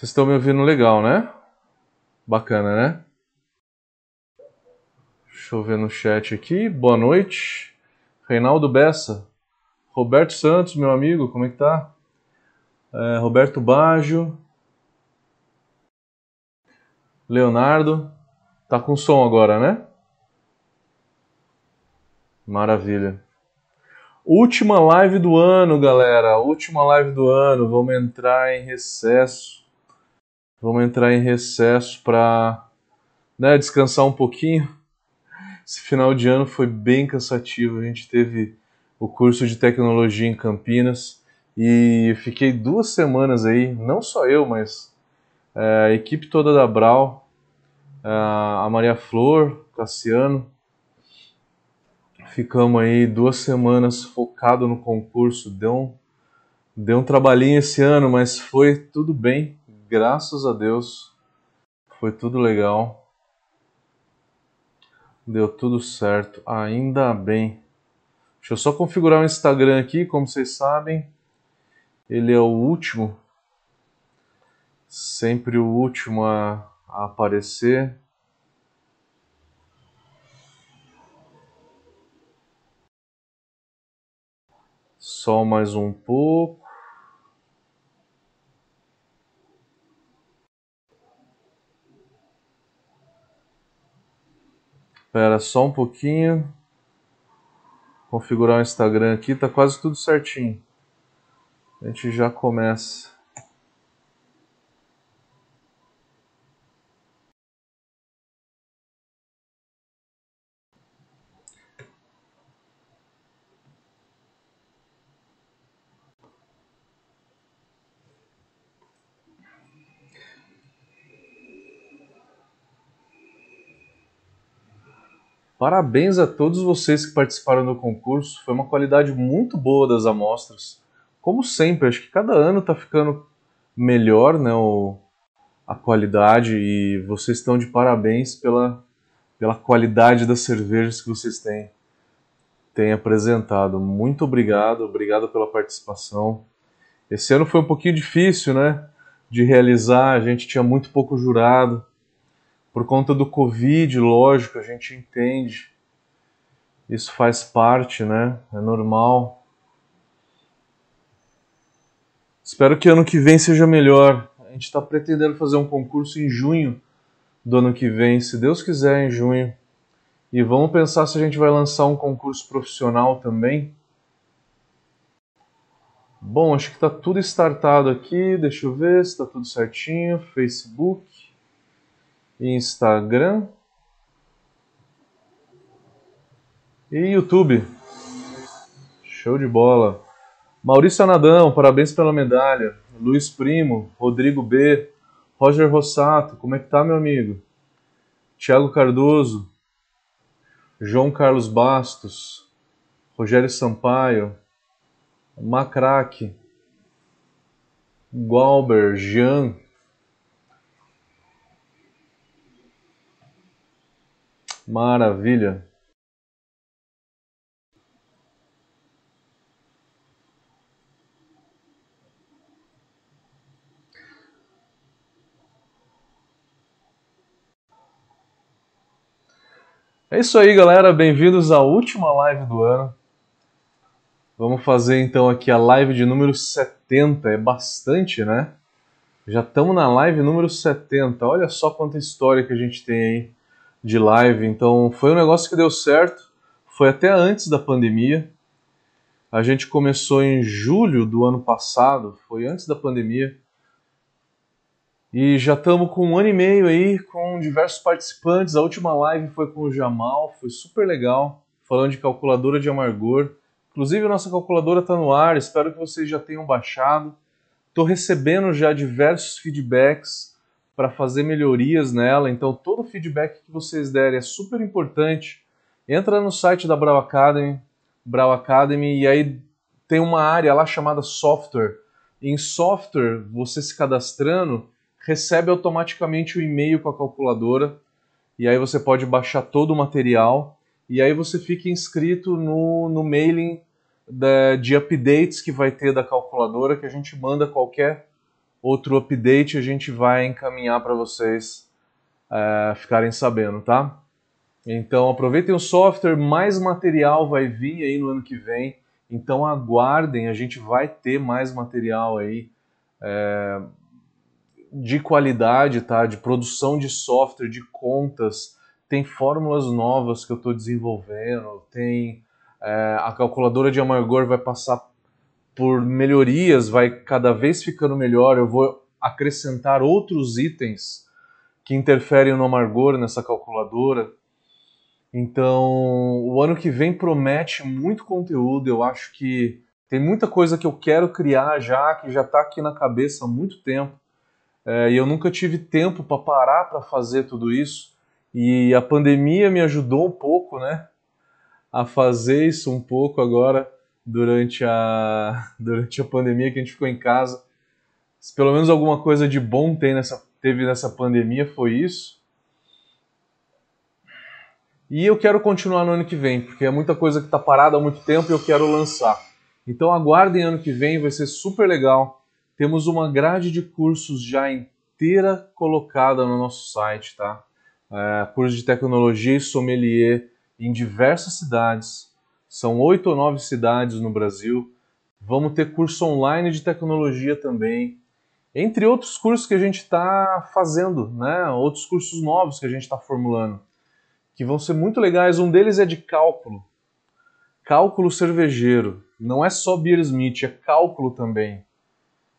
Vocês estão me ouvindo legal, né? Bacana, né? Deixa eu ver no chat aqui. Boa noite. Reinaldo Bessa. Roberto Santos, meu amigo, como é que tá? Roberto Baggio. Leonardo. Tá com som agora, né? Maravilha. Última live do ano, galera. Última live do ano. Vamos entrar em recesso. Vamos entrar em recesso pra, né, descansar um pouquinho. Esse final de ano foi bem cansativo, a gente teve o curso de tecnologia em Campinas e fiquei 2 semanas aí, não só eu, mas a equipe toda da Brawl, a Maria Flor, Cassiano, ficamos aí 2 semanas focado no concurso, deu um trabalhinho esse ano, mas foi tudo bem, graças a Deus, foi tudo legal. Deu tudo certo, ainda bem. Deixa eu só configurar o Instagram aqui, como vocês sabem. Ele é o último. Sempre o último a aparecer. Só mais um pouco. Espera só um pouquinho. Configurar o Instagram aqui, tá quase tudo certinho. A gente já começa. Parabéns a todos vocês que participaram do concurso, foi uma qualidade muito boa das amostras. Como sempre, acho que cada ano está ficando melhor, né, a qualidade, e vocês estão de parabéns pela qualidade das cervejas que vocês têm apresentado. Muito obrigado, obrigado pela participação. Esse ano foi um pouquinho difícil, né, de realizar, a gente tinha muito pouco jurado. Por conta do Covid, lógico, a gente entende. Isso faz parte, né? É normal. Espero que ano que vem seja melhor. A gente está pretendendo fazer um concurso em junho do ano que vem, se Deus quiser, em junho. E vamos pensar se a gente vai lançar um concurso profissional também. Bom, acho que está tudo startado aqui. Deixa eu ver se está tudo certinho. Facebook. Instagram e YouTube. Show de bola. Maurício Anadão, parabéns pela medalha. Luiz Primo, Rodrigo B, Roger Rossato, como é que tá, meu amigo? Thiago Cardoso, João Carlos Bastos, Rogério Sampaio, Macraque, Gualber, Jean. Maravilha. É isso aí, galera. Bem-vindos à última live do ano. Vamos fazer, então, aqui a live de número 70. É bastante, né? Já estamos na live número 70. Olha só quanta história que a gente tem aí de live, então foi um negócio que deu certo, foi até antes da pandemia, a gente começou em julho do ano passado, foi antes da pandemia, e já estamos com 1 ano e meio aí, com diversos participantes, a última live foi com o Jamal, foi super legal, falando de calculadora de amargor, inclusive a nossa calculadora está no ar, espero que vocês já tenham baixado, estou recebendo já diversos feedbacks para fazer melhorias nela, então todo o feedback que vocês derem é super importante. Entra no site da Brawl Academy, e aí tem uma área lá chamada software. Em software, você se cadastrando, recebe automaticamente o e-mail com a calculadora, e aí você pode baixar todo o material, e aí você fica inscrito no mailing de updates que vai ter da calculadora, que a gente manda qualquer outro update a gente vai encaminhar para vocês ficarem sabendo, tá? Então aproveitem o software, mais material vai vir aí no ano que vem, então aguardem, a gente vai ter mais material aí de qualidade, tá? De produção de software, de contas, tem fórmulas novas que eu estou desenvolvendo, tem a calculadora de amargor vai passar por melhorias, vai cada vez ficando melhor, eu vou acrescentar outros itens que interferem no amargor nessa calculadora. Então, o ano que vem promete muito conteúdo, eu acho que tem muita coisa que eu quero criar já, que já está aqui na cabeça há muito tempo, e eu nunca tive tempo para parar para fazer tudo isso, e a pandemia me ajudou um pouco, né, a fazer isso um pouco agora, durante a pandemia que a gente ficou em casa. Se pelo menos alguma coisa de bom teve nessa pandemia, foi isso. E eu quero continuar no ano que vem, porque é muita coisa que está parada há muito tempo e eu quero lançar. Então aguardem ano que vem, vai ser super legal. Temos uma grade de cursos já inteira colocada no nosso site, tá? Curso de tecnologia e sommelier em diversas cidades. São 8 ou 9 cidades no Brasil. Vamos ter curso online de tecnologia também. Entre outros cursos que a gente está fazendo, né? Outros cursos novos que a gente está formulando, que vão ser muito legais. Um deles é de cálculo. Cálculo cervejeiro. Não é só BeerSmith, é cálculo também.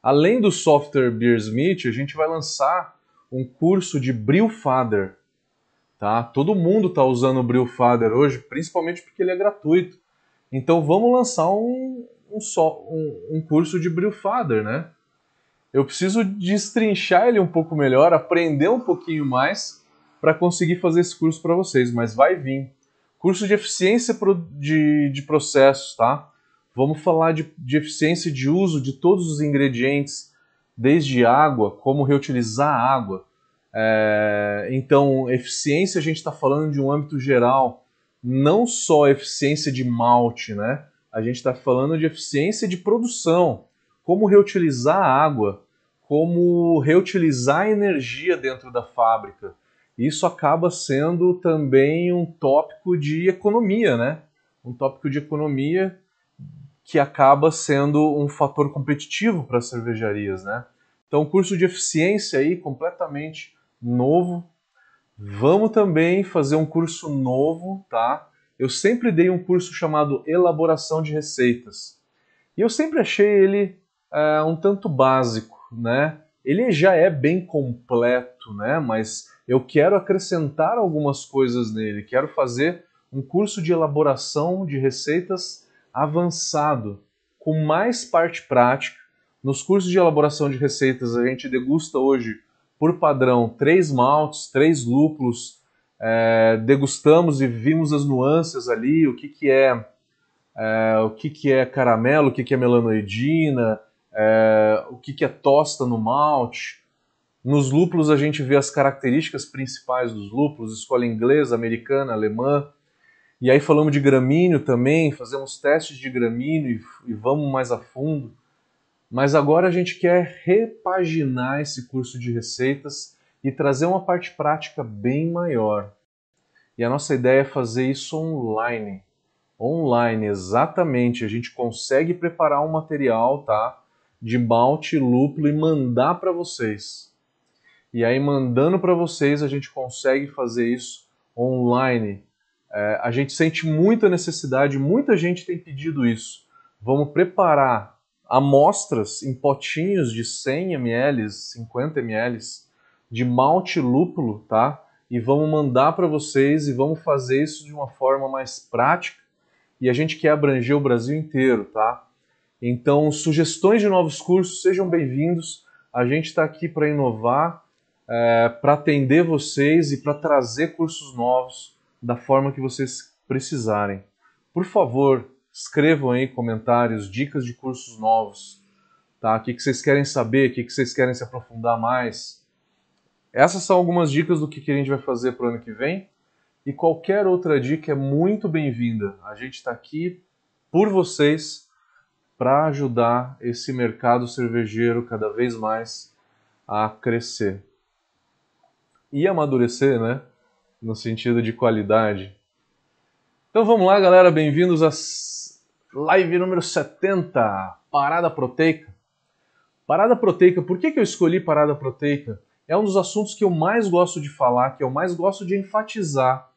Além do software BeerSmith, a gente vai lançar um curso de Brewfather. Tá? Todo mundo está usando o Brewfather hoje, principalmente porque ele é gratuito. Então vamos lançar um curso de Brewfather, né? Eu preciso destrinchar ele um pouco melhor, aprender um pouquinho mais, para conseguir fazer esse curso para vocês, mas vai vir. Curso de eficiência de processos, tá? Vamos falar de eficiência de uso de todos os ingredientes, desde água, como reutilizar a água. Então, eficiência, a gente está falando de um âmbito geral, não só eficiência de malte, né? A gente está falando de eficiência de produção, como reutilizar a água, como reutilizar a energia dentro da fábrica. Isso acaba sendo também um tópico de economia, né? Um tópico de economia que acaba sendo um fator competitivo para as cervejarias, né? Então, curso de eficiência aí completamente novo. Vamos também fazer um curso novo, tá? Eu sempre dei um curso chamado Elaboração de Receitas. E eu sempre achei ele um tanto básico, né? Ele já é bem completo, né? Mas eu quero acrescentar algumas coisas nele, quero fazer um curso de elaboração de receitas avançado, com mais parte prática. Nos cursos de elaboração de receitas a gente degusta hoje, por padrão, 3 maltes, 3 lúpulos, degustamos e vimos as nuances ali, o que é caramelo, o que é melanoidina, o que é tosta no malte. Nos lúpulos a gente vê as características principais dos lúpulos, escola inglesa, americana, alemã. E aí falamos de gramíneo também, fazemos testes de gramíneo e vamos mais a fundo. Mas agora a gente quer repaginar esse curso de receitas e trazer uma parte prática bem maior. E a nossa ideia é fazer isso online. Online, exatamente. A gente consegue preparar um material, tá? De malte, lúpulo e mandar para vocês. E aí, mandando para vocês, a gente consegue fazer isso online. A gente sente muita necessidade, muita gente tem pedido isso. Vamos preparar amostras em potinhos de 100 ml, 50 ml de malte lúpulo, tá? E vamos mandar para vocês e vamos fazer isso de uma forma mais prática. E a gente quer abranger o Brasil inteiro, tá? Então, sugestões de novos cursos, sejam bem-vindos. A gente está aqui para inovar, para atender vocês e para trazer cursos novos da forma que vocês precisarem. Por favor, escrevam aí comentários, dicas de cursos novos, tá? O que que vocês querem saber, o que que vocês querem se aprofundar mais. Essas são algumas dicas do que a gente vai fazer para o ano que vem. E qualquer outra dica é muito bem-vinda. A gente está aqui por vocês para ajudar esse mercado cervejeiro cada vez mais a crescer. E amadurecer, né? No sentido de qualidade. Então vamos lá, galera. Bem-vindos à live número 70, parada proteica. Parada proteica. Por que eu escolhi parada proteica? É um dos assuntos que eu mais gosto de falar, que eu mais gosto de enfatizar.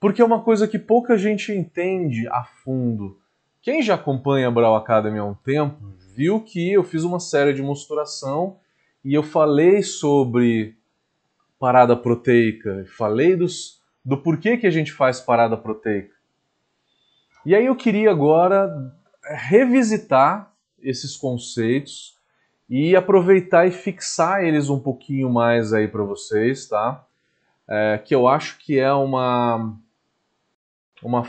Porque é uma coisa que pouca gente entende a fundo. Quem já acompanha a Brawl Academy há um tempo, viu que eu fiz uma série de mosturação e eu falei sobre parada proteica, falei do porquê que a gente faz parada proteica. E aí eu queria agora revisitar esses conceitos e aproveitar e fixar eles um pouquinho mais aí para vocês, tá? Que eu acho que é uma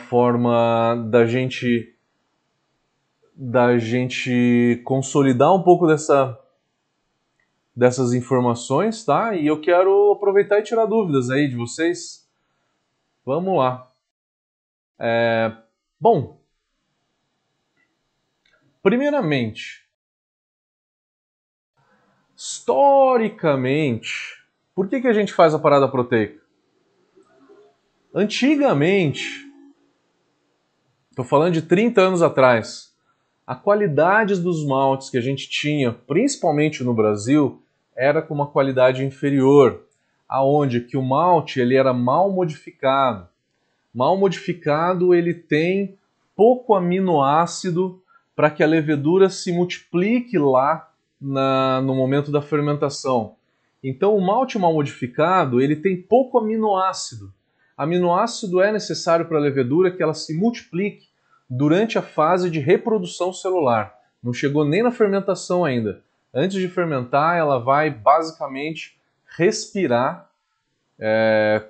forma da gente consolidar um pouco dessas informações, tá? E eu quero aproveitar e tirar dúvidas aí de vocês. Vamos lá. Bom, primeiramente, historicamente, por que a gente faz a parada proteica? Antigamente, estou falando de 30 anos atrás, a qualidade dos maltes que a gente tinha, principalmente no Brasil, era com uma qualidade inferior, aonde que o malte ele era mal modificado. Mal modificado, ele tem pouco aminoácido para que a levedura se multiplique lá no momento da fermentação. Então o malte mal modificado, ele tem pouco aminoácido. Aminoácido é necessário para a levedura que ela se multiplique durante a fase de reprodução celular. Não chegou nem na fermentação ainda. Antes de fermentar, ela vai basicamente respirar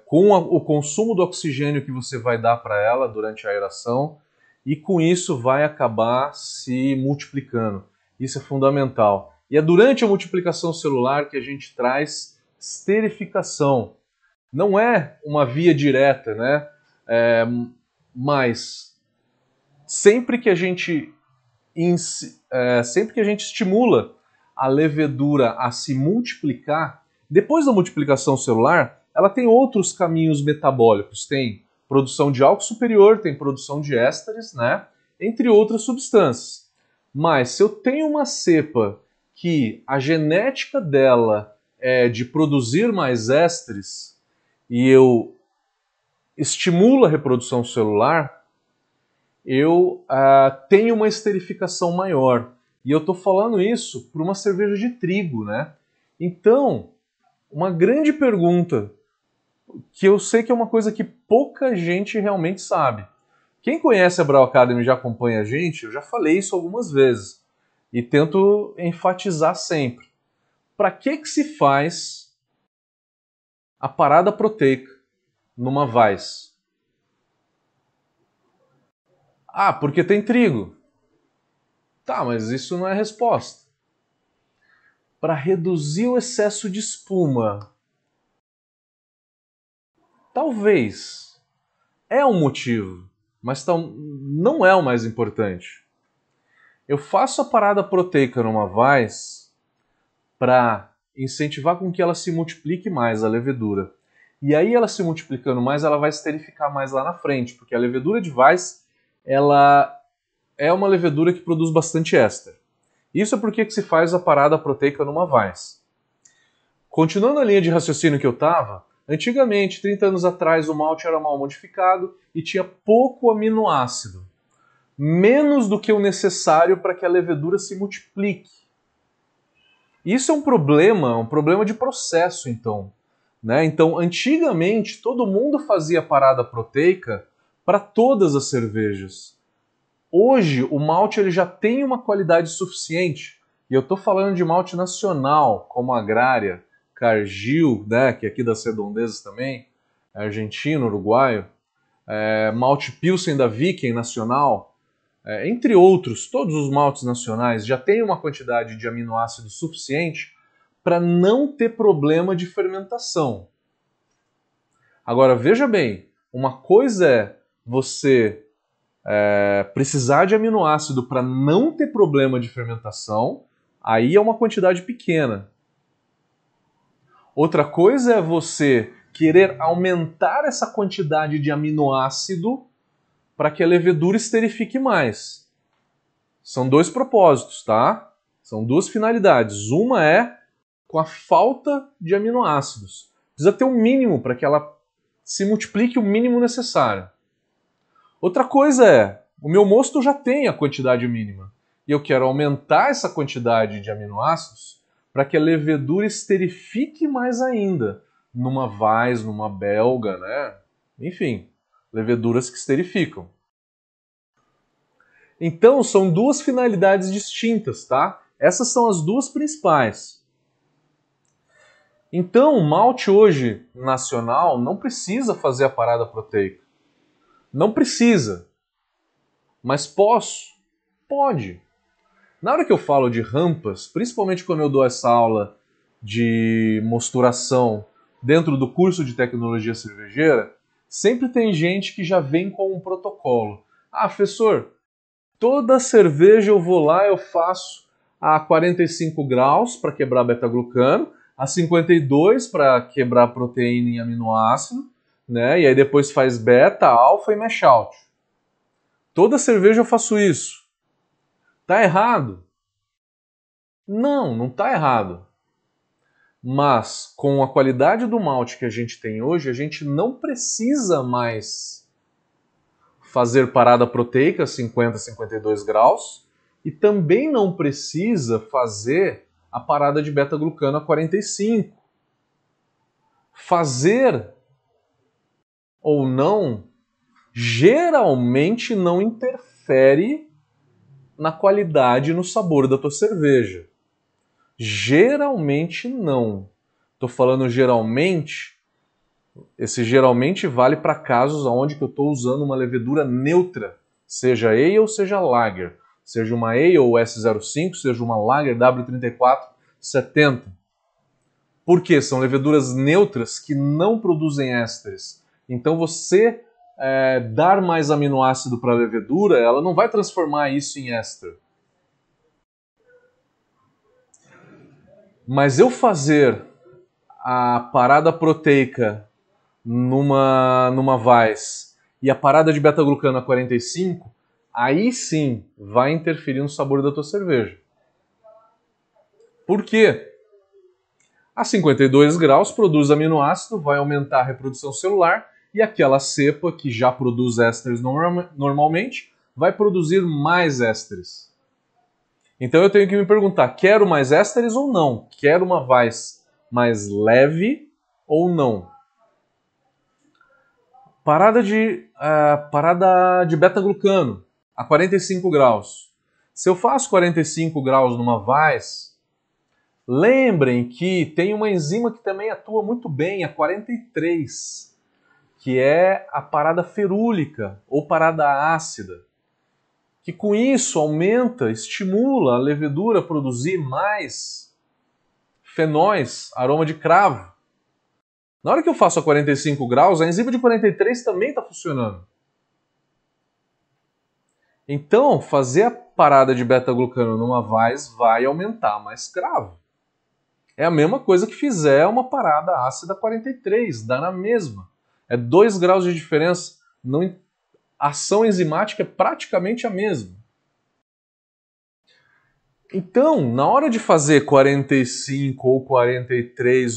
com o consumo do oxigênio que você vai dar para ela durante a aeração e com isso vai acabar se multiplicando. Isso é fundamental. E é durante a multiplicação celular que a gente traz esterificação. Não é uma via direta, né? Mas sempre que a gente estimula a levedura a se multiplicar, depois da multiplicação celular, ela tem outros caminhos metabólicos. Tem produção de álcool superior, tem produção de ésteres, né? Entre outras substâncias. Mas se eu tenho uma cepa que a genética dela é de produzir mais ésteres e eu estimulo a reprodução celular, eu tenho uma esterificação maior. E eu estou falando isso para uma cerveja de trigo, né? Então, uma grande pergunta, que eu sei que é uma coisa que pouca gente realmente sabe. Quem conhece a Brawl Academy e já acompanha a gente, eu já falei isso algumas vezes. E tento enfatizar sempre. Para que se faz a parada proteica numa Weiss? Ah, porque tem trigo. Tá, mas isso não é resposta. Para reduzir o excesso de espuma. Talvez. É um motivo, mas não é o mais importante. Eu faço a parada proteica numa Weiss para incentivar com que ela se multiplique mais, a levedura. E aí ela se multiplicando mais, ela vai esterificar mais lá na frente, porque a levedura de Weiss, ela é uma levedura que produz bastante éster. Isso é porque que se faz a parada proteica numa Weiss. Continuando a linha de raciocínio que eu estava, antigamente, 30 anos atrás, o malte era mal modificado e tinha pouco aminoácido. Menos do que o necessário para que a levedura se multiplique. Isso é um problema de processo, então. Né? Então, antigamente, todo mundo fazia parada proteica para todas as cervejas. Hoje, o malte ele já tem uma qualidade suficiente. E eu estou falando de malte nacional, como Agrária, Cargill, né? Que é aqui das redondezas também, argentino, uruguaio, malte Pilsen da Viking nacional, entre outros, todos os maltes nacionais já têm uma quantidade de aminoácido suficiente para não ter problema de fermentação. Agora, veja bem, uma coisa é você precisar de aminoácido para não ter problema de fermentação, aí é uma quantidade pequena. Outra coisa é você querer aumentar essa quantidade de aminoácido para que a levedura esterifique mais. São dois propósitos, tá? São duas finalidades. Uma é com a falta de aminoácidos. Precisa ter um mínimo para que ela se multiplique o mínimo necessário. Outra coisa é, o meu mosto já tem a quantidade mínima e eu quero aumentar essa quantidade de aminoácidos para que a levedura esterifique mais ainda. Numa Weiss, numa belga, né? Enfim, leveduras que esterificam. Então, são duas finalidades distintas, tá? Essas são as duas principais. Então, o malte hoje nacional não precisa fazer a parada proteica. Não precisa. Mas posso? Pode. Na hora que eu falo de rampas, principalmente quando eu dou essa aula de mosturação dentro do curso de tecnologia cervejeira, sempre tem gente que já vem com um protocolo. Ah, professor, toda cerveja eu vou lá, eu faço a 45 graus para quebrar beta-glucano, a 52 para quebrar proteína em aminoácido, né? E aí depois faz beta, alfa e mash out. Toda cerveja eu faço isso. Tá errado? Não, não tá errado. Mas com a qualidade do malte que a gente tem hoje, a gente não precisa mais fazer parada proteica 50, 52 graus e também não precisa fazer a parada de beta-glucano a 45. Fazer ou não geralmente não interfere na qualidade e no sabor da tua cerveja. Geralmente não. Tô falando geralmente, esse geralmente vale para casos onde que eu estou usando uma levedura neutra, seja ale ou seja lager, seja uma ale ou S05, seja uma lager W3470. Por quê? São leveduras neutras que não produzem ésteres. Então você dar mais aminoácido para a levedura, ela não vai transformar isso em éster. Mas eu fazer a parada proteica numa Weiss e a parada de beta-glucano a 45, aí sim vai interferir no sabor da tua cerveja. Por quê? A 52 graus produz aminoácido, vai aumentar a reprodução celular. E aquela cepa que já produz ésteres normalmente vai produzir mais ésteres. Então eu tenho que me perguntar, quero mais ésteres ou não? Quero uma Weiss mais leve ou não? Parada de beta-glucano a 45 graus. Se eu faço 45 graus numa Weiss, lembrem que tem uma enzima que também atua muito bem a 43 graus. Que é a parada ferúlica ou parada ácida, que com isso aumenta, estimula a levedura a produzir mais fenóis, aroma de cravo. Na hora que eu faço a 45 graus, a enzima de 43 também está funcionando. Então, fazer a parada de beta-glucano numa Weiss vai aumentar mais cravo. É a mesma coisa que fizer uma parada ácida 43, dá na mesma. É 2 graus de diferença, a ação enzimática é praticamente a mesma. Então, na hora de fazer 45 ou 43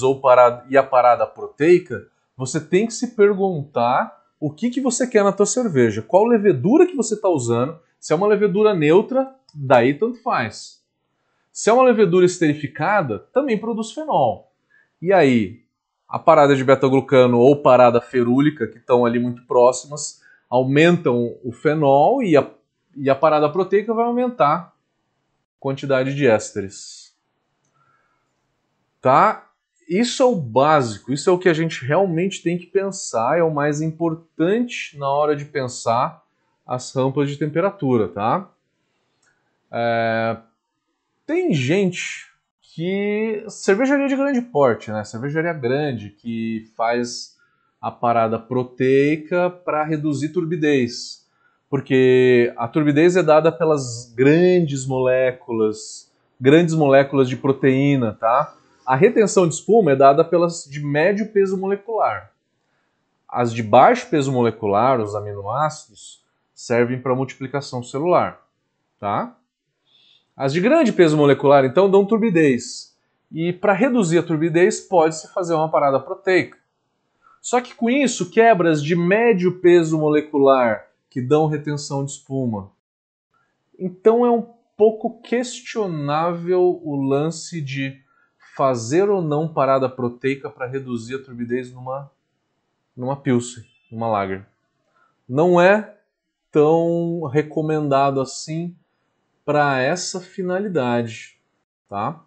e a parada proteica, você tem que se perguntar o que você quer na tua cerveja, qual levedura que você está usando. Se é uma levedura neutra, daí tanto faz. Se é uma levedura esterificada, também produz fenol. E aí, a parada de beta-glucano ou parada ferúlica, que estão ali muito próximas, aumentam o fenol e a parada proteica vai aumentar a quantidade de ésteres. Tá? Isso é o básico, isso é o que a gente realmente tem que pensar, é o mais importante na hora de pensar as rampas de temperatura, tá? Tem gente que cervejaria de grande porte, né? Cervejaria grande que faz a parada proteica para reduzir turbidez, porque a turbidez é dada pelas grandes moléculas de proteína, tá? A retenção de espuma é dada pelas de médio peso molecular. As de baixo peso molecular, os aminoácidos, servem para multiplicação celular. Tá? As de grande peso molecular, então, dão turbidez. E para reduzir a turbidez, pode-se fazer uma parada proteica. Só que com isso, quebras de médio peso molecular que dão retenção de espuma. Então é um pouco questionável o lance de fazer ou não parada proteica para reduzir a turbidez numa pilsen, numa lager. Não é tão recomendado assim para essa finalidade, tá?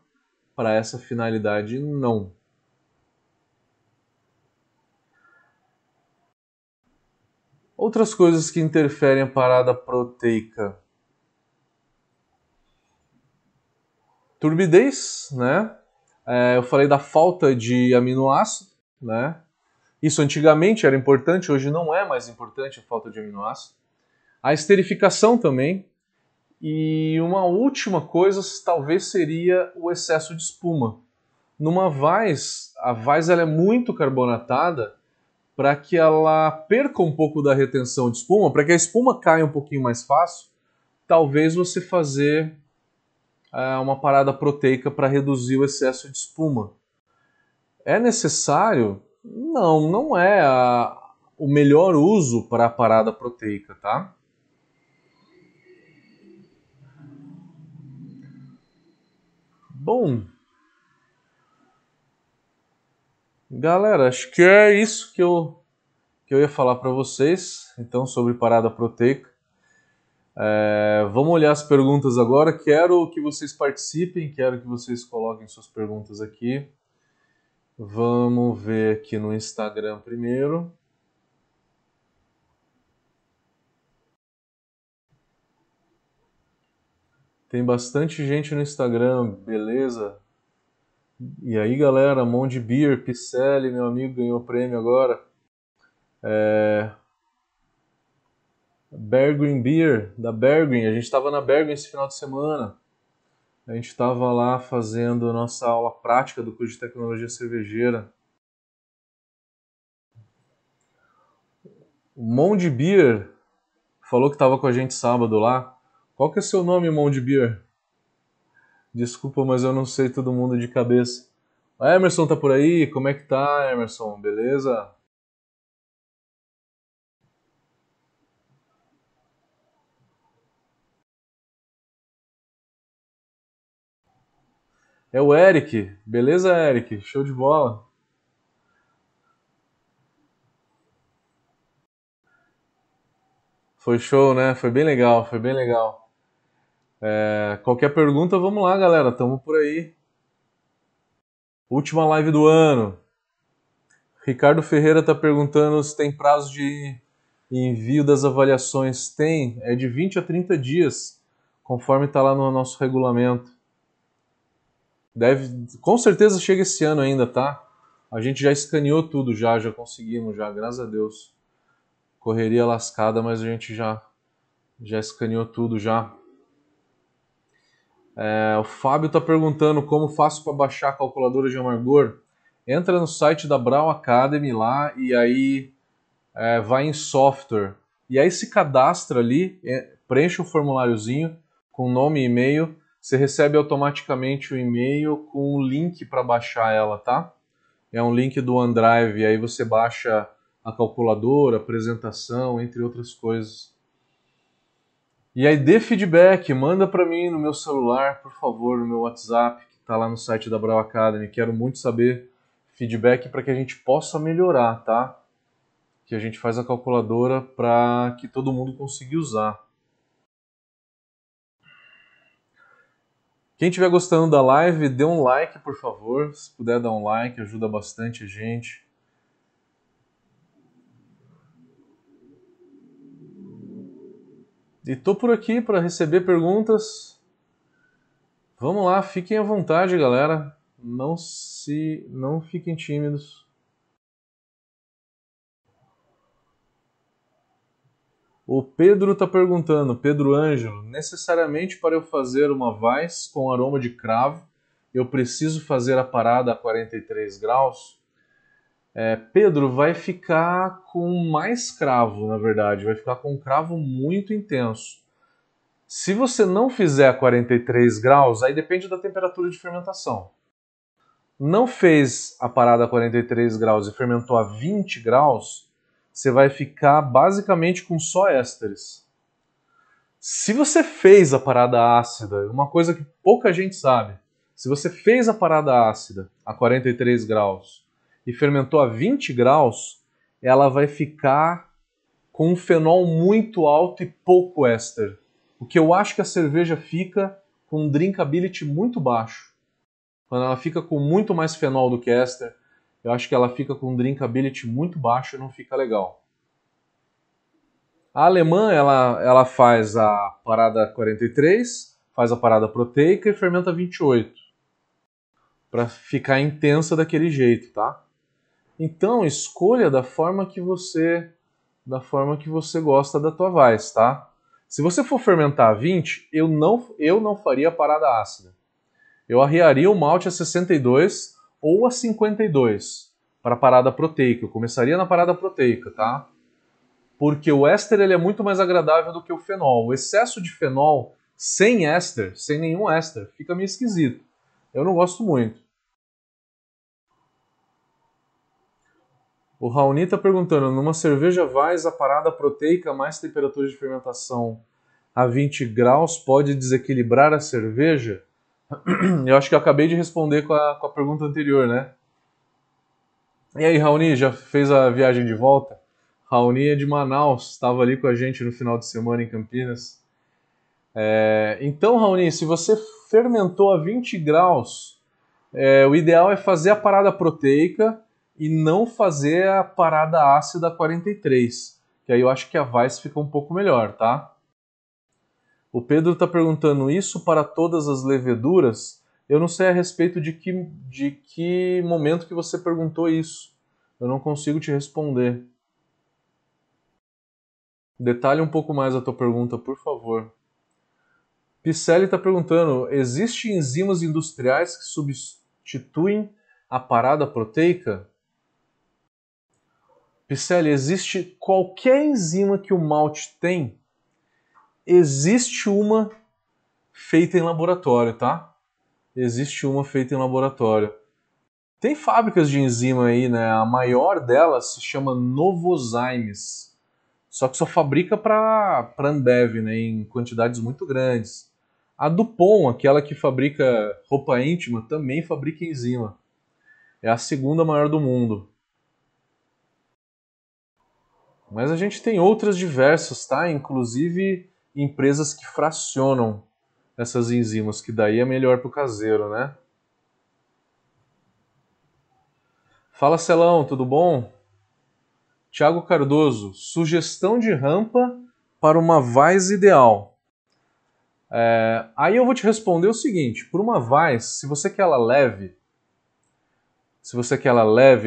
Para essa finalidade, não. Outras coisas que interferem a parada proteica. Turbidez, né? Eu falei da falta de aminoácido, né? Isso antigamente era importante, hoje não é mais importante a falta de aminoácido. A esterificação também. E uma última coisa talvez seria o excesso de espuma. Numa Weiss, a Weiss ela é muito carbonatada para que ela perca um pouco da retenção de espuma, para que a espuma caia um pouquinho mais fácil, talvez você fazer uma parada proteica para reduzir o excesso de espuma. É necessário? Não, não é o melhor uso para a parada proteica, tá? Bom, galera, acho que é isso que eu ia falar para vocês, então, sobre parada proteica. Vamos olhar as perguntas agora. Quero que vocês participem, quero que vocês coloquem suas perguntas aqui. Vamos ver aqui no Instagram primeiro. Tem bastante gente no Instagram, beleza? E aí, galera, Monde Beer, Picelli, meu amigo, ganhou o prêmio agora. Bergwin Beer, da Bergwin. A gente estava na Bergwin esse final de semana. A gente estava lá fazendo a nossa aula prática do curso de tecnologia cervejeira. O Monde Beer falou que estava com a gente sábado lá. Qual que é seu nome, Monde Beer? Desculpa, mas eu não sei todo mundo de cabeça. O Emerson tá por aí? Como é que tá, Emerson? Beleza? É o Eric. Beleza, Eric? Show de bola. Foi show, né? Foi bem legal, foi bem legal. Qualquer pergunta, vamos lá, galera. Tamo por aí. Última live do ano. Ricardo Ferreira tá perguntando se tem prazo de envio das avaliações. Tem, é de 20 a 30 dias, conforme tá lá no nosso regulamento. Com certeza chega esse ano ainda, tá? A gente já escaneou tudo, já conseguimos, graças a Deus. Correria lascada, mas a gente já escaneou tudo, já. O Fábio está perguntando como faço para baixar a calculadora de amargor. Entra no site da Brawl Academy lá e aí vai em software. E aí se cadastra ali, preenche um formuláriozinho com nome e e-mail. Você recebe automaticamente o e-mail com um link para baixar ela, tá? É um link do OneDrive, e aí você baixa a calculadora, a apresentação, entre outras coisas. E aí dê feedback, manda para mim no meu celular, por favor, no meu WhatsApp, que está lá no site da Brawl Academy. Quero muito saber feedback para que a gente possa melhorar, tá? Que a gente faz a calculadora para que todo mundo consiga usar. Quem estiver gostando da live, dê um like, por favor. Se puder dar um like, ajuda bastante a gente. E tô por aqui para receber perguntas. Vamos lá, fiquem à vontade, galera. Não fiquem tímidos. O Pedro tá perguntando, Pedro Ângelo, necessariamente para eu fazer uma Weiss com aroma de cravo, eu preciso fazer a parada a 43 graus, Pedro vai ficar com mais cravo, na verdade. Vai ficar com um cravo muito intenso. Se você não fizer a 43 graus, aí depende da temperatura de fermentação. Não fez a parada a 43 graus e fermentou a 20 graus, você vai ficar basicamente com só ésteres. Se você fez a parada ácida, uma coisa que pouca gente sabe, se você fez a parada ácida a 43 graus e fermentou a 20 graus, ela vai ficar com um fenol muito alto e pouco éster. O que eu acho que a cerveja fica com um drinkability muito baixo. Quando ela fica com muito mais fenol do que éster, eu acho que ela fica com um drinkability muito baixo e não fica legal. A alemã, ela faz a parada 43, faz a parada proteica e fermenta 28. Para ficar intensa daquele jeito, tá? Então, escolha da forma que você gosta da tua Weiss, tá? Se você for fermentar 20, eu não faria a parada ácida. Eu arriaria o malte a 62 ou a 52 para a parada proteica. Eu começaria na parada proteica, tá? Porque o éster ele é muito mais agradável do que o fenol. O excesso de fenol sem éster, sem nenhum éster, fica meio esquisito. Eu não gosto muito. O Raoni está perguntando, numa cerveja Weiss, a parada proteica mais temperatura de fermentação a 20 graus pode desequilibrar a cerveja? Eu acho que eu acabei de responder com a pergunta anterior, né? E aí, Raoni, já fez a viagem de volta? Raoni é de Manaus, estava ali com a gente no final de semana em Campinas. Então, Raoni, se você fermentou a 20 graus, o ideal é fazer a parada proteica e não fazer a parada ácida a 43, que aí eu acho que a Weiss fica um pouco melhor, tá? O Pedro está perguntando isso para todas as leveduras. Eu não sei a respeito de que momento que você perguntou isso. Eu não consigo te responder. Detalhe um pouco mais a tua pergunta, por favor. Picelli está perguntando, existem enzimas industriais que substituem a parada proteica? Picelli, existe qualquer enzima que o malte tem? Existe uma feita em laboratório, tá? Existe uma feita em laboratório. Tem fábricas de enzima aí, né? A maior delas se chama Novozymes. Só que só fabrica para Ambev, né? Em quantidades muito grandes. A Dupont, aquela que fabrica roupa íntima, também fabrica enzima. É a segunda maior do mundo. Mas a gente tem outras diversas, tá? Inclusive empresas que fracionam essas enzimas, que daí é melhor para o caseiro, né? Fala, Celão, tudo bom? Tiago Cardoso, sugestão de rampa para uma Weiss ideal. Aí eu vou te responder o seguinte, por uma Weiss, se você quer ela leve,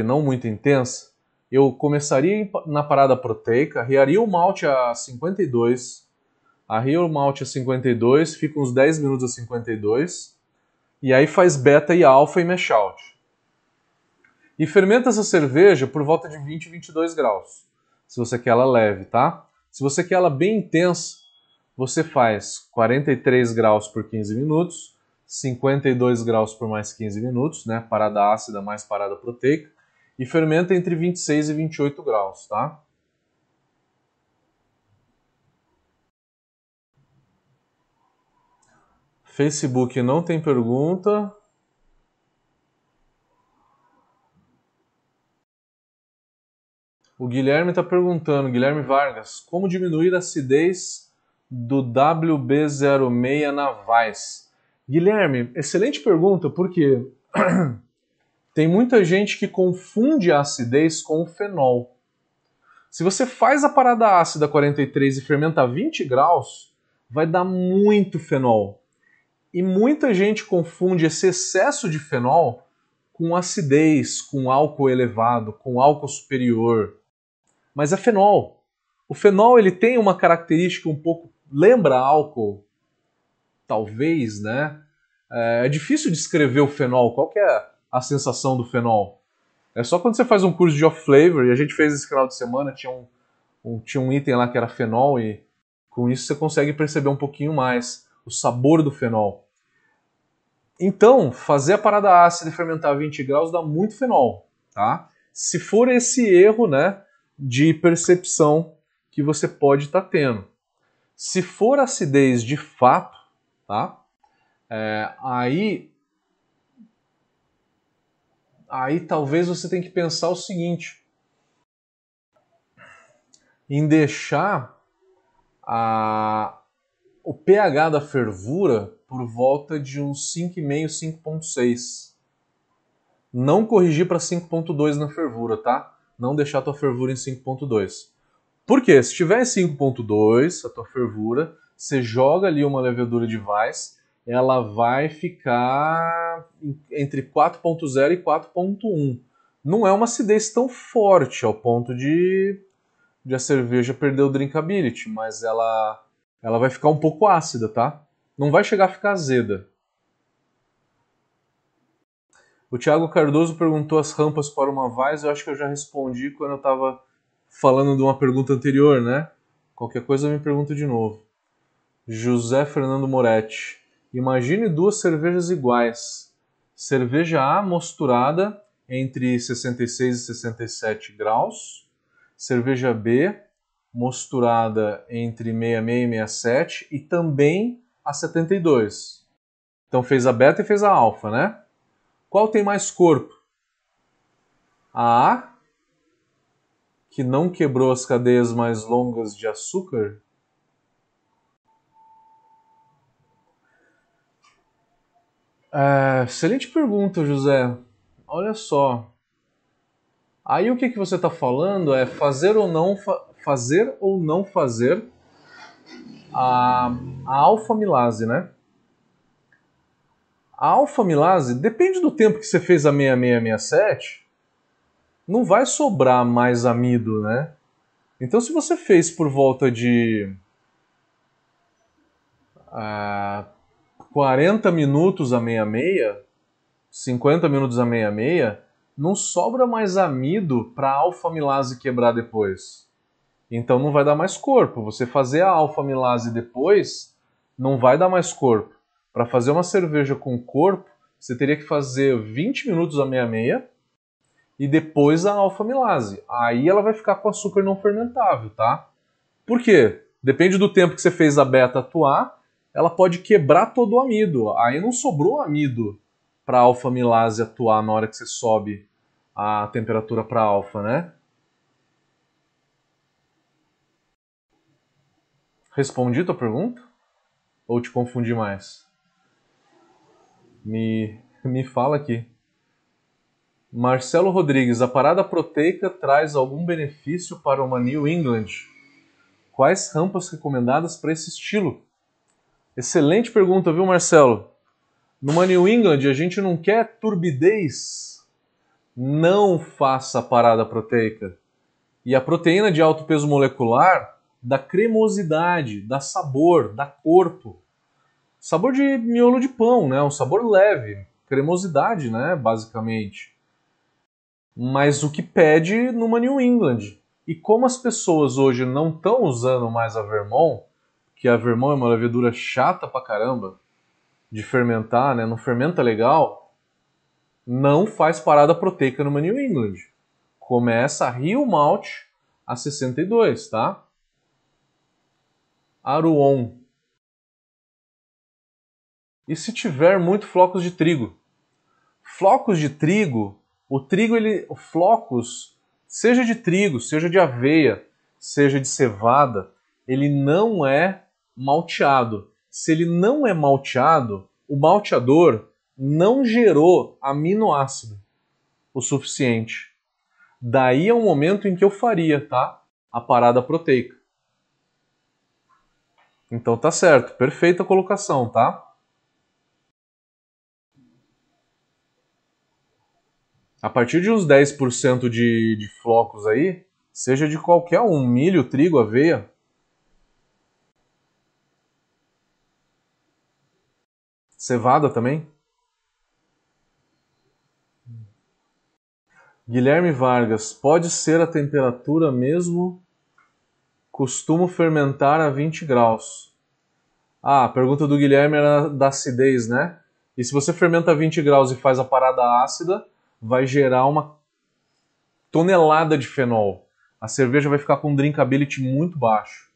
não muito intensa, eu começaria na parada proteica, arriaria o malte a 52, arria o malte a 52, fica uns 10 minutos a 52, e aí faz beta e alfa e mash out. E fermenta essa cerveja por volta de 20, 22 graus, se você quer ela leve, tá? Se você quer ela bem intensa, você faz 43 graus por 15 minutos, 52 graus por mais 15 minutos, né? Parada ácida mais parada proteica, e fermenta entre 26 e 28 graus, tá? Facebook não tem pergunta. O Guilherme está perguntando, Guilherme Vargas, como diminuir a acidez do WB06 na Weiss? Guilherme, excelente pergunta, porque tem muita gente que confunde a acidez com o fenol. Se você faz a parada ácida 43 e fermenta 20 graus, vai dar muito fenol. E muita gente confunde esse excesso de fenol com acidez, com álcool elevado, com álcool superior. Mas é fenol. O fenol ele tem uma característica um pouco... lembra álcool? Talvez, né? É difícil descrever o fenol. Qual que é a sensação do fenol? É só quando você faz um curso de off-flavor, e a gente fez esse final de semana, tinha um item lá que era fenol, e com isso você consegue perceber um pouquinho mais o sabor do fenol. Então, fazer a parada ácida e fermentar a 20 graus dá muito fenol, tá? Se for esse erro, né, de percepção que você pode estar tendo. Se for acidez de fato, tá? Aí talvez você tenha que pensar o seguinte, em deixar o pH da fervura por volta de uns 5,5, 5,6. Não corrigir para 5,2 na fervura, tá? Não deixar a tua fervura em 5,2. Por quê? Se tiver em 5,2 a tua fervura, você joga ali uma levedura de Weiss, ela vai ficar entre 4,0 e 4,1. Não é uma acidez tão forte ao ponto de a cerveja perder o drinkability, mas ela vai ficar um pouco ácida, tá? Não vai chegar a ficar azeda. O Thiago Cardoso perguntou as rampas para uma Weiss. Eu acho que eu já respondi quando eu estava falando de uma pergunta anterior, né? Qualquer coisa eu me pergunto de novo. José Fernando Moretti. Imagine duas cervejas iguais. Cerveja A mosturada entre 66 e 67 graus. Cerveja B mosturada entre 66 e 67 e também a 72. Então fez a beta e fez a alfa, né? Qual tem mais corpo? A A, que não quebrou as cadeias mais longas de açúcar? Excelente pergunta, José. Olha só. Aí o que você está falando é fazer ou não fazer a alfa-milase, né? A alfa-milase, depende do tempo que você fez a 6667, não vai sobrar mais amido, né? Então se você fez por volta de 40 minutos a 66, 50 minutos a 66, não sobra mais amido para a alfa-milase quebrar depois. Então não vai dar mais corpo. Você fazer a alfa-milase depois não vai dar mais corpo. Para fazer uma cerveja com corpo, você teria que fazer 20 minutos a 66 e depois a alfa-milase. Aí ela vai ficar com açúcar não fermentável, tá? Por quê? Depende do tempo que você fez a beta atuar, ela pode quebrar todo o amido. Aí não sobrou amido para a alfa-milase atuar na hora que você sobe a temperatura para alfa, né? Respondi tua pergunta? Ou te confundi mais? Me fala aqui. Marcelo Rodrigues, a parada proteica traz algum benefício para uma New England? Quais rampas recomendadas para esse estilo? Excelente pergunta, viu, Marcelo? Numa New England, a gente não quer turbidez. Não faça a parada proteica. E a proteína de alto peso molecular dá cremosidade, dá sabor, dá corpo. Sabor de miolo de pão, né? Um sabor leve, cremosidade, né? Basicamente. Mas o que pede numa New England. E como as pessoas hoje não estão usando mais a Vermont, que a Vermont é uma levedura chata pra caramba de fermentar, né? Não fermenta legal, não faz parada proteica numa New England. Começa a Real Malt a 62, tá? Aruon. E se tiver muito flocos de trigo? Flocos de trigo, flocos, seja de trigo, seja de aveia, seja de cevada, ele não é malteado. Se ele não é malteado, o malteador não gerou aminoácido o suficiente. Daí é o momento em que eu faria, tá? A parada proteica. Então tá certo, perfeita colocação, tá? A partir de uns 10% de flocos aí, seja de qualquer um, milho, trigo, aveia. Cevada também? Guilherme Vargas, pode ser a temperatura mesmo? Costumo fermentar a 20 graus. Ah, a pergunta do Guilherme era da acidez, né? E se você fermenta a 20 graus e faz a parada ácida, vai gerar uma tonelada de fenol. A cerveja vai ficar com um drinkability muito baixo.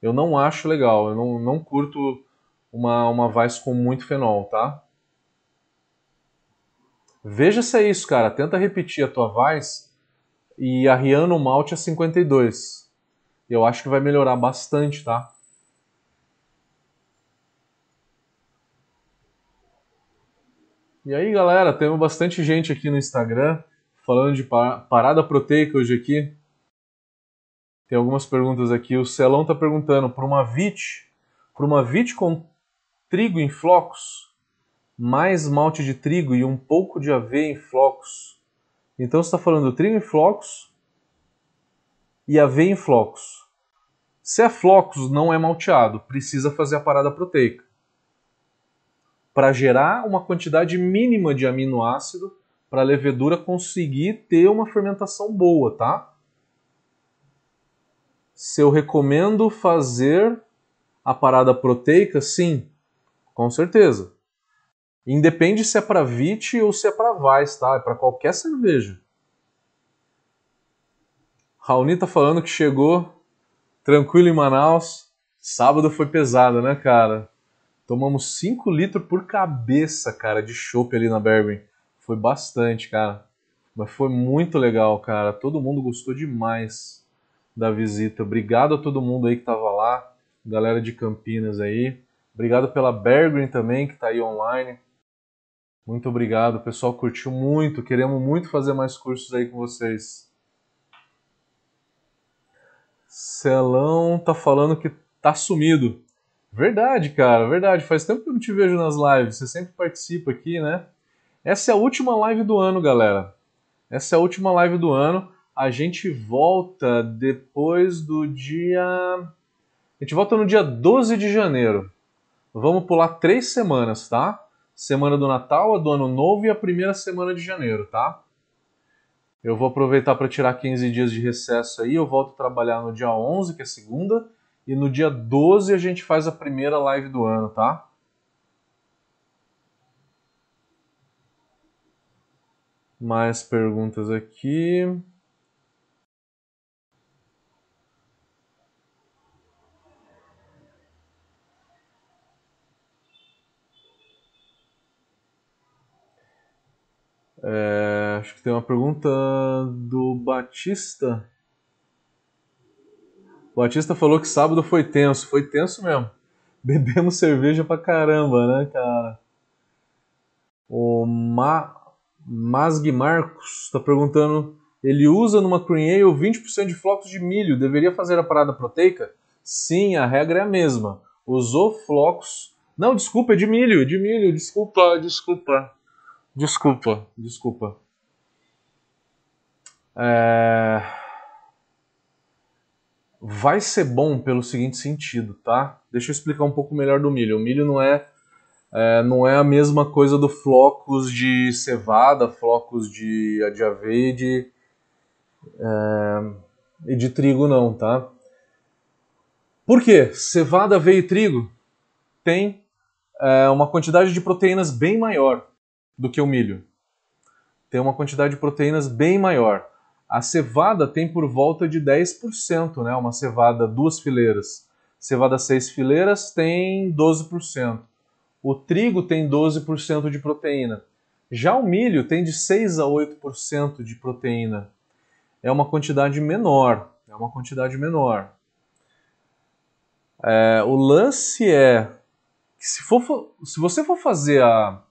Eu não acho legal, eu não curto uma Weiss com muito fenol, tá? Veja se é isso, cara. Tenta repetir a tua Weiss e arriando o malte a 52. Eu acho que vai melhorar bastante, tá? E aí, galera, temos bastante gente aqui no Instagram falando de parada proteica hoje aqui. Tem algumas perguntas aqui. O Celão tá perguntando para uma vite com trigo em flocos, mais malte de trigo e um pouco de aveia em flocos. Então você está falando trigo em flocos e aveia em flocos. Se é flocos, não é malteado. Precisa fazer a parada proteica para gerar uma quantidade mínima de aminoácido para a levedura conseguir ter uma fermentação boa, tá? Se eu recomendo fazer a parada proteica, sim, com certeza. Independe se é para Vite ou se é para Weiss, tá? É para qualquer cerveja. Raoni tá falando que chegou tranquilo em Manaus. Sábado foi pesado, né, cara? Tomamos 5 litros por cabeça, cara, de chopp ali na Bergwijn. Foi bastante, cara. Mas foi muito legal, cara. Todo mundo gostou demais da visita. Obrigado a todo mundo aí que tava lá. Galera de Campinas aí. Obrigado pela Bergwijn também, que tá aí online. Muito obrigado, o pessoal curtiu muito, queremos muito fazer mais cursos aí com vocês. Celão tá falando que tá sumido. Verdade, cara, verdade, faz tempo que eu não te vejo nas lives, você sempre participa aqui, né? Essa é a última live do ano, galera. Essa é a última live do ano, a gente volta depois do dia... A gente volta no dia 12 de janeiro. Vamos pular 3 semanas, tá? Semana do Natal, a do Ano Novo e a primeira semana de janeiro, tá? Eu vou aproveitar para tirar 15 dias de recesso aí. Eu volto a trabalhar no dia 11, que é segunda. E no dia 12 a gente faz a primeira live do ano, tá? Mais perguntas aqui... É, acho que tem uma pergunta do Batista. O Batista falou que sábado foi tenso mesmo. Bebemos cerveja pra caramba, né, cara? O Masgui Marcos tá perguntando: ele usa numa Cream Ale 20% de flocos de milho, deveria fazer a parada proteica? Sim, a regra é a mesma. Usou flocos. Não, desculpa, é de milho, desculpa. É... Vai ser bom pelo seguinte sentido, tá? Deixa eu explicar um pouco melhor do milho. O milho não é a mesma coisa do flocos de cevada, flocos de aveia e de trigo não, tá? Por quê? Cevada, aveia e trigo tem uma quantidade de proteínas bem maior do que o milho. Tem uma quantidade de proteínas bem maior. A cevada tem por volta de 10%, né? Uma cevada 2 fileiras. Cevada 6 fileiras tem 12%. O trigo tem 12% de proteína. Já o milho tem de 6 a 8% de proteína. É uma quantidade menor. O lance é que se você for fazer a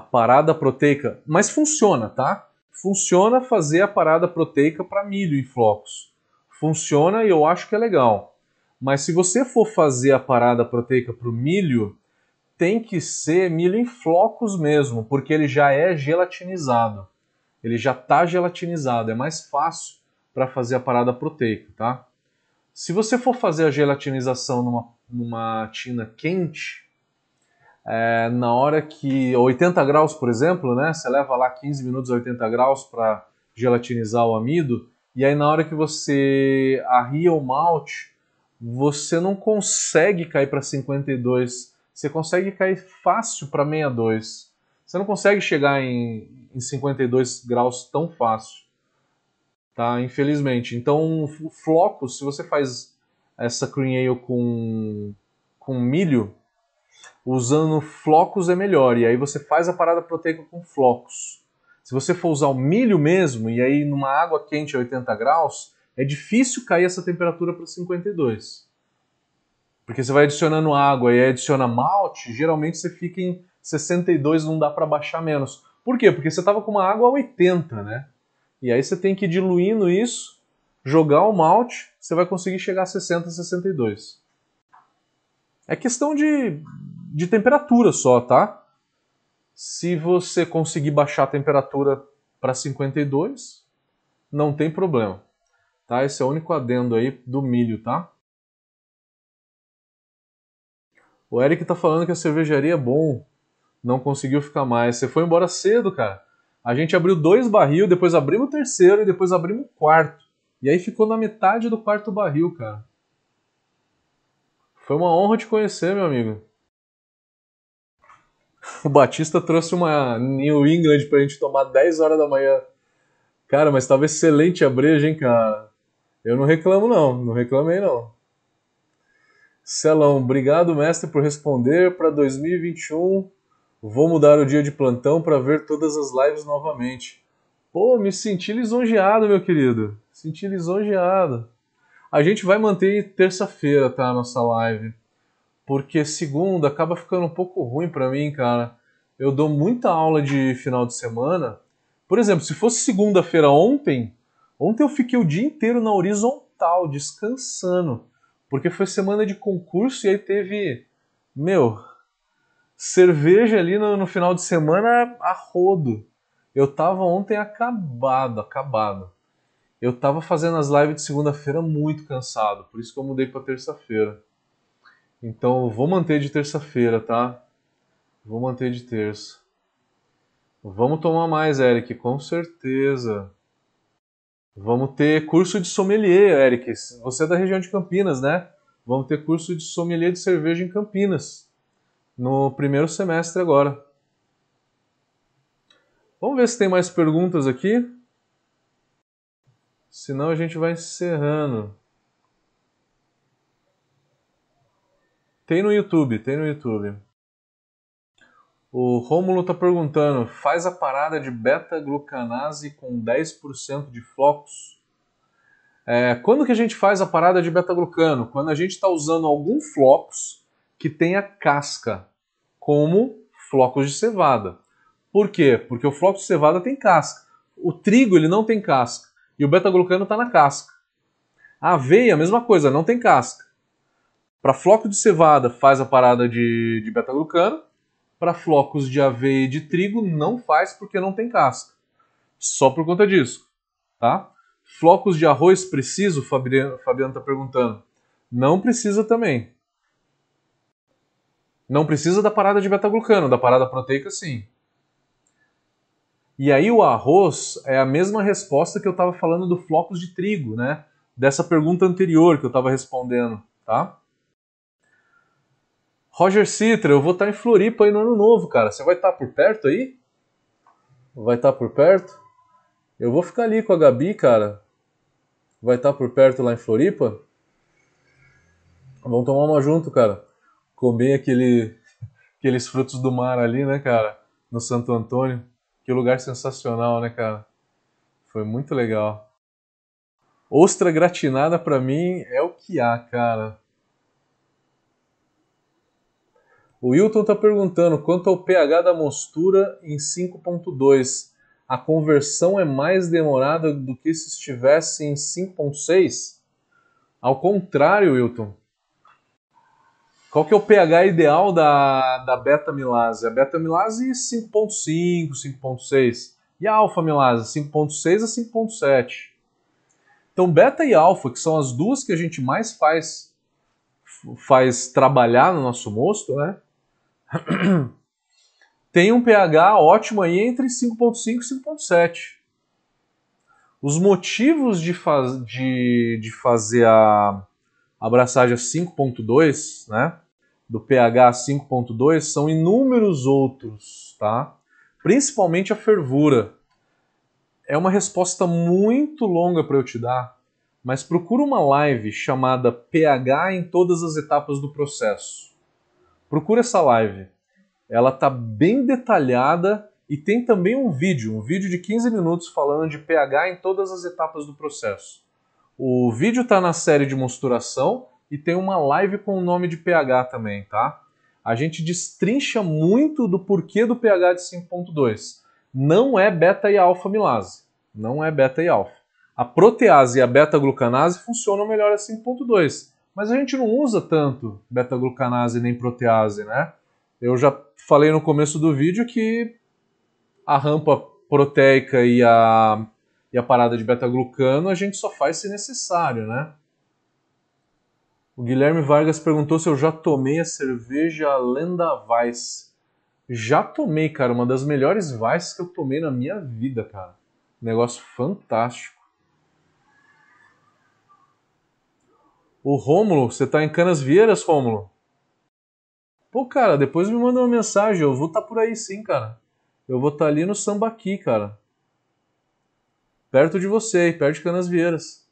parada proteica, mas funciona, tá? Funciona fazer a parada proteica para milho em flocos. Funciona e eu acho que é legal. Mas se você for fazer a parada proteica para o milho, tem que ser milho em flocos mesmo, porque ele já é gelatinizado. Ele já está gelatinizado, é mais fácil para fazer a parada proteica, tá? Se você for fazer a gelatinização numa tina quente, na hora que 80 graus, por exemplo, né? Você leva lá 15 minutos a 80 graus para gelatinizar o amido, e aí na hora que você arria o malte, você não consegue cair para 52, você consegue cair fácil para 62. Você não consegue chegar em 52 graus tão fácil, tá? Infelizmente. Então, o floco, se você faz essa cream ale com milho, usando flocos é melhor. E aí você faz a parada proteica com flocos. Se você for usar o milho mesmo, e aí numa água quente a 80 graus, é difícil cair essa temperatura para 52. Porque você vai adicionando água e aí adiciona malte, geralmente você fica em 62, não dá para baixar menos. Por quê? Porque você estava com uma água a 80, né? E aí você tem que ir diluindo isso, jogar o malte, você vai conseguir chegar a 60, 62. É questão de temperatura só, tá? Se você conseguir baixar a temperatura para 52, não tem problema. Tá? Esse é o único adendo aí do milho, tá? O Eric tá falando que a cervejaria é bom. Não conseguiu ficar mais. Você foi embora cedo, cara. A gente abriu 2 barril, depois abrimos o 3º e depois abrimos o 4º. E aí ficou na metade do 4º barril, cara. Foi uma honra te conhecer, meu amigo. O Batista trouxe uma New England pra gente tomar 10 horas da manhã. Cara, mas tava excelente a breja, hein, cara. Eu não reclamo, não. Não reclamei, não. Celão, obrigado, mestre, por responder. Pra 2021... vou mudar o dia de plantão para ver todas as lives novamente. Pô, me senti lisonjeado, meu querido. Senti lisonjeado. A gente vai manter terça-feira, tá, a nossa live. Porque segunda acaba ficando um pouco ruim para mim, cara. Eu dou muita aula de final de semana. Por exemplo, se fosse segunda-feira ontem eu fiquei o dia inteiro na horizontal, descansando. Porque foi semana de concurso e aí teve... meu... cerveja ali no final de semana a rodo. Eu tava ontem acabado. Eu tava fazendo as lives de segunda-feira muito cansado, por isso que eu mudei pra terça-feira. Então eu vou manter de terça-feira, tá? Vou manter de terça. Vamos tomar mais, Eric, com certeza. Vamos ter curso de sommelier, Eric. Você é da região de Campinas, né? Vamos ter curso de sommelier de cerveja em Campinas. No primeiro semestre agora. Vamos ver se tem mais perguntas aqui. Senão a gente vai encerrando. Tem no YouTube. O Rômulo tá perguntando, faz a parada de beta-glucanase com 10% de flocos? Quando que a gente faz a parada de beta-glucano? Quando a gente está usando algum flocos que tenha casca, como flocos de cevada. Por quê? Porque o floco de cevada tem casca. O trigo ele não tem casca. E o beta-glucano está na casca. A aveia, a mesma coisa, não tem casca. Para floco de cevada faz a parada de beta-glucano. Para flocos de aveia e de trigo não faz porque não tem casca. Só por conta disso. Tá? Flocos de arroz preciso? Fabiano está perguntando. Não precisa também. Não precisa da parada de beta-glucano, da parada proteica sim. E aí o arroz é a mesma resposta que eu estava falando do flocos de trigo, né? Dessa pergunta anterior que eu estava respondendo, tá? Roger Citra, eu vou estar em Floripa aí no ano novo, cara. Você vai estar por perto aí? Vai estar por perto? Eu vou ficar ali com a Gabi, cara. Vai estar por perto lá em Floripa? Vamos tomar uma junto, cara. Comer aqueles frutos do mar ali, né, cara? No Santo Antônio. Que lugar sensacional, né, cara? Foi muito legal. Ostra gratinada pra mim é o que há, cara. O Wilton tá perguntando quanto ao pH da mostura em 5.2. A conversão é mais demorada do que se estivesse em 5.6? Ao contrário, Wilton. Qual que é o pH ideal da beta-amilase? A beta-amilase é 5.5, 5.6. E a alfa-amilase? 5.6 a 5.7. Então beta e alfa, que são as duas que a gente mais faz trabalhar no nosso mosto, né? tem um pH ótimo aí entre 5.5 e 5.7. Os motivos de fazer a abraçagem 5.2, né, do pH 5.2, são inúmeros outros, tá? Principalmente a fervura. É uma resposta muito longa para eu te dar, mas procura uma live chamada pH em todas as etapas do processo. Procura essa live. Ela tá bem detalhada e tem também um vídeo de 15 minutos falando de pH em todas as etapas do processo. O vídeo tá na série de mosturação e tem uma live com o nome de pH também, tá? A gente destrincha muito do porquê do pH de 5.2. Não é beta e alfa amilase, não é beta e alfa. A protease e a beta-glucanase funcionam melhor a 5.2, mas a gente não usa tanto beta-glucanase nem protease, né? Eu já falei no começo do vídeo que a rampa proteica e a parada de beta-glucano a gente só faz se necessário, né? O Guilherme Vargas perguntou se eu já tomei a cerveja Lenda Weiss. Já tomei, cara. Uma das melhores Weiss que eu tomei na minha vida, cara. Negócio fantástico. O Rômulo, você tá em Canasvieiras, Rômulo? Pô, cara, depois me manda uma mensagem. Eu vou estar por aí sim, cara. Eu vou estar ali no Sambaqui, cara. Perto de você, perto de Canasvieiras.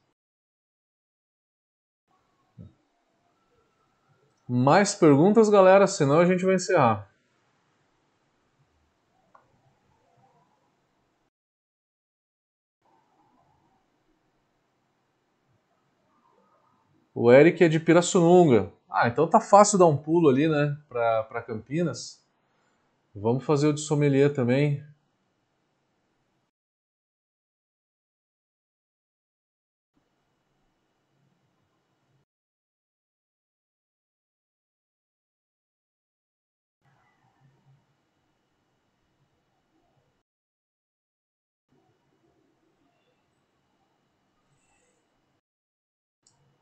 Mais perguntas, galera? Senão a gente vai encerrar. O Eric é de Pirassununga. Ah, então tá fácil dar um pulo ali, né, pra Campinas. Vamos fazer o de sommelier também.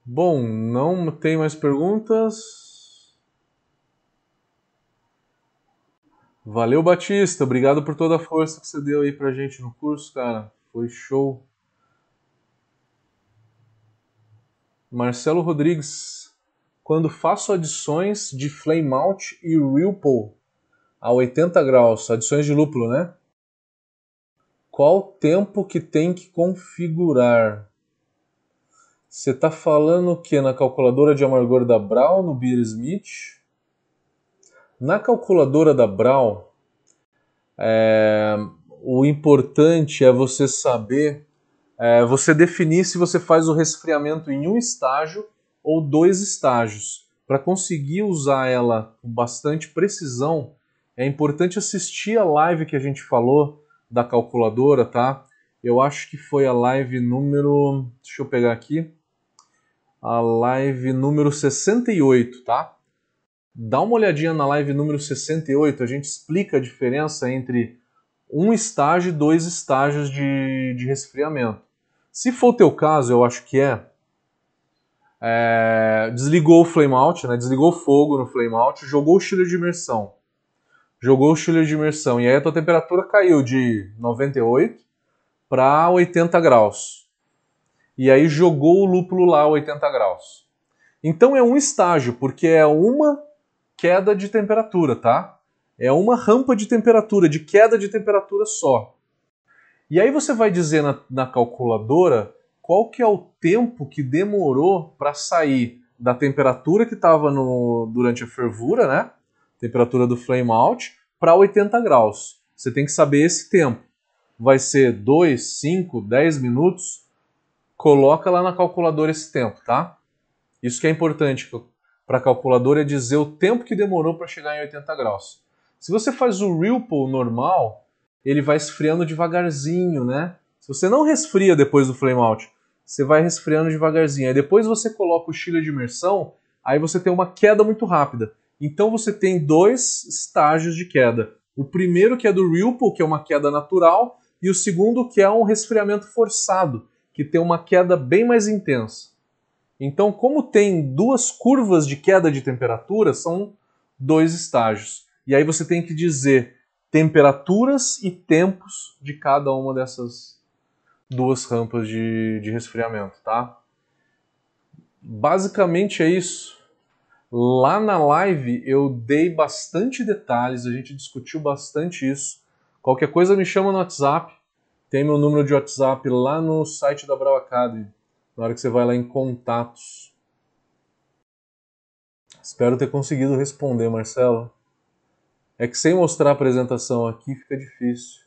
Bom, não tem mais perguntas. Valeu, Batista. Obrigado por toda a força que você deu aí pra gente no curso, cara. Foi show. Marcelo Rodrigues. Quando faço adições de Flame Out e Ripple a 80 graus, adições de lúpulo, né? Qual tempo que tem que configurar? Você está falando o que? Na calculadora de amargor da Brawl, no BeerSmith? Na calculadora da Brawl, o importante é você saber, você definir se você faz o resfriamento em um estágio ou dois estágios. Para conseguir usar ela com bastante precisão, é importante assistir a live que a gente falou da calculadora, tá? Eu acho que foi a live número... Deixa eu pegar aqui. A live número 68, tá? Dá uma olhadinha na live número 68, a gente explica a diferença entre um estágio e dois estágios de resfriamento. Se for o teu caso, eu acho que é... Desligou o flame out, né? Desligou o fogo no flame out, jogou o chiller de imersão. Jogou o chiller de imersão e aí a tua temperatura caiu de 98 para 80 graus. E aí jogou o lúpulo lá a 80 graus. Então é um estágio, porque é uma queda de temperatura, tá? É uma rampa de temperatura, de queda de temperatura só. E aí você vai dizer na calculadora qual que é o tempo que demorou para sair da temperatura que estava durante a fervura, né? Temperatura do flame out, para 80 graus. Você tem que saber esse tempo. Vai ser 2, 5, 10 minutos... Coloca lá na calculadora esse tempo, tá? Isso que é importante para a calculadora é dizer o tempo que demorou para chegar em 80 graus. Se você faz o Ripple normal, ele vai esfriando devagarzinho, né? Se você não resfria depois do flame out, você vai resfriando devagarzinho. Aí depois você coloca o chiller de imersão, aí você tem uma queda muito rápida. Então você tem dois estágios de queda. O primeiro que é do Ripple, que é uma queda natural, e o segundo que é um resfriamento forçado, que tem uma queda bem mais intensa. Então, como tem duas curvas de queda de temperatura, são dois estágios. E aí você tem que dizer temperaturas e tempos de cada uma dessas duas rampas de resfriamento, tá? Basicamente é isso. Lá na live eu dei bastante detalhes, a gente discutiu bastante isso. Qualquer coisa me chama no WhatsApp, tem meu número de WhatsApp lá no site da Brawl Academy, na hora que você vai lá em contatos. Espero ter conseguido responder, Marcelo. É que sem mostrar a apresentação aqui fica difícil.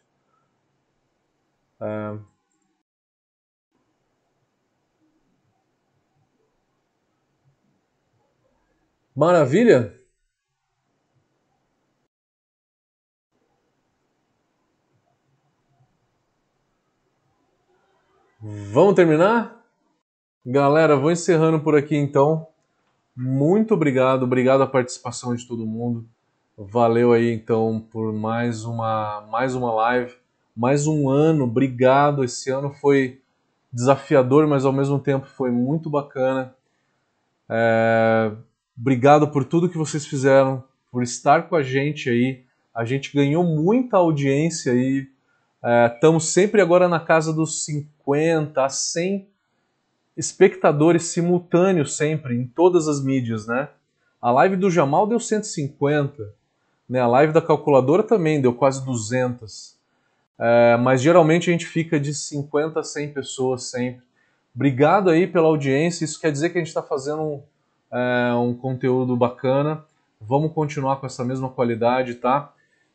Maravilha? Vamos terminar? Galera, vou encerrando por aqui então. Muito obrigado, obrigado à participação de todo mundo. Valeu aí então por mais uma live, mais um ano, obrigado, esse ano foi desafiador, mas ao mesmo tempo foi muito bacana. Obrigado por tudo que vocês fizeram, por estar com a gente aí, a gente ganhou muita audiência aí, estamos sempre agora na casa dos 50 a 100 espectadores simultâneos sempre, em todas as mídias, né? A live do Jamal deu 150, né? A live da calculadora também deu quase 200, mas geralmente a gente fica de 50 a 100 pessoas sempre. Obrigado aí pela audiência, isso quer dizer que a gente está fazendo um conteúdo bacana, vamos continuar com essa mesma qualidade, tá?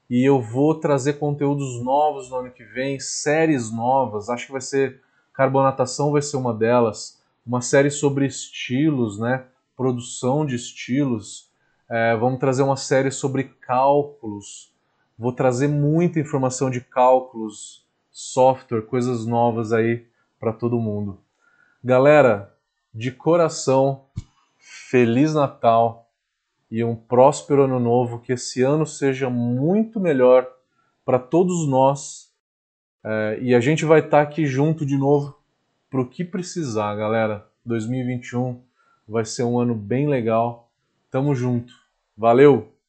E eu vou trazer conteúdos novos no ano que vem, séries novas, acho que vai ser, carbonatação vai ser uma delas, uma série sobre estilos, né? Produção de estilos, vamos trazer uma série sobre cálculos, vou trazer muita informação de cálculos, software, coisas novas aí para todo mundo. Galera, de coração, Feliz Natal e um próspero Ano Novo, que esse ano seja muito melhor para todos nós, e a gente vai estar aqui junto de novo para o que precisar, galera. 2021 vai ser um ano bem legal. Tamo junto. Valeu!